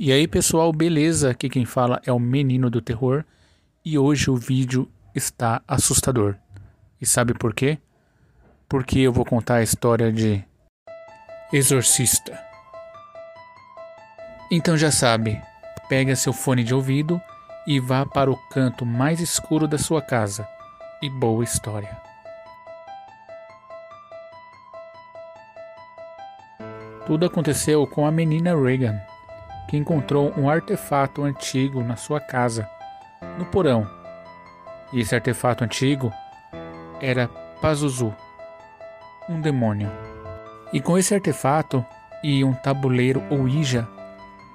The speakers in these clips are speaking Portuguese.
E aí pessoal, beleza? Aqui quem fala é o Menino do Terror e hoje o vídeo está assustador. E sabe por quê? Porque eu vou contar a história de Exorcista. Então já sabe, pega seu fone de ouvido e vá para o canto mais escuro da sua casa. E boa história. Tudo aconteceu com a menina Regan, que encontrou um artefato antigo na sua casa, no porão. E esse artefato antigo era Pazuzu, um demônio. E com esse artefato e um tabuleiro Ouija,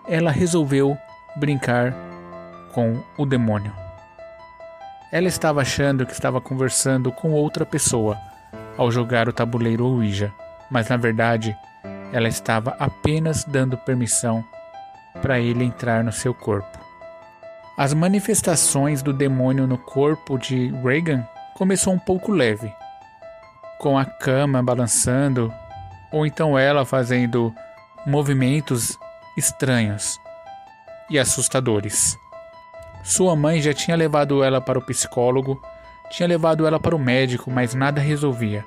ela resolveu brincar com o demônio. Ela estava achando que estava conversando com outra pessoa ao jogar o tabuleiro Ouija, mas na verdade ela estava apenas dando permissão para ele entrar no seu corpo. As manifestações do demônio no corpo de Regan começou um pouco leve, com a cama balançando ou então ela fazendo movimentos estranhos e assustadores. Sua mãe já tinha levado ela para o psicólogo, tinha levado ela para o médico, mas nada resolvia.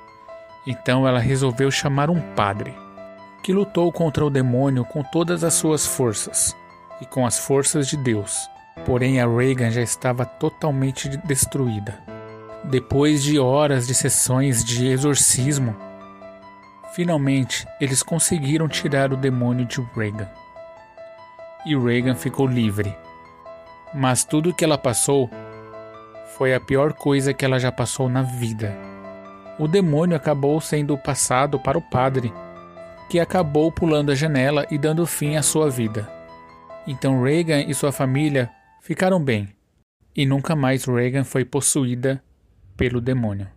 Então ela resolveu chamar um padre, que lutou contra o demônio com todas as suas forças e com as forças de Deus. Porém, a Regan já estava totalmente destruída. Depois de horas de sessões de exorcismo, finalmente eles conseguiram tirar o demônio de Regan. E Regan ficou livre. Mas tudo o que ela passou foi a pior coisa que ela já passou na vida. O demônio acabou sendo passado para o padre, que acabou pulando a janela e dando fim à sua vida. Então Regan e sua família ficaram bem, e nunca mais Regan foi possuída pelo demônio.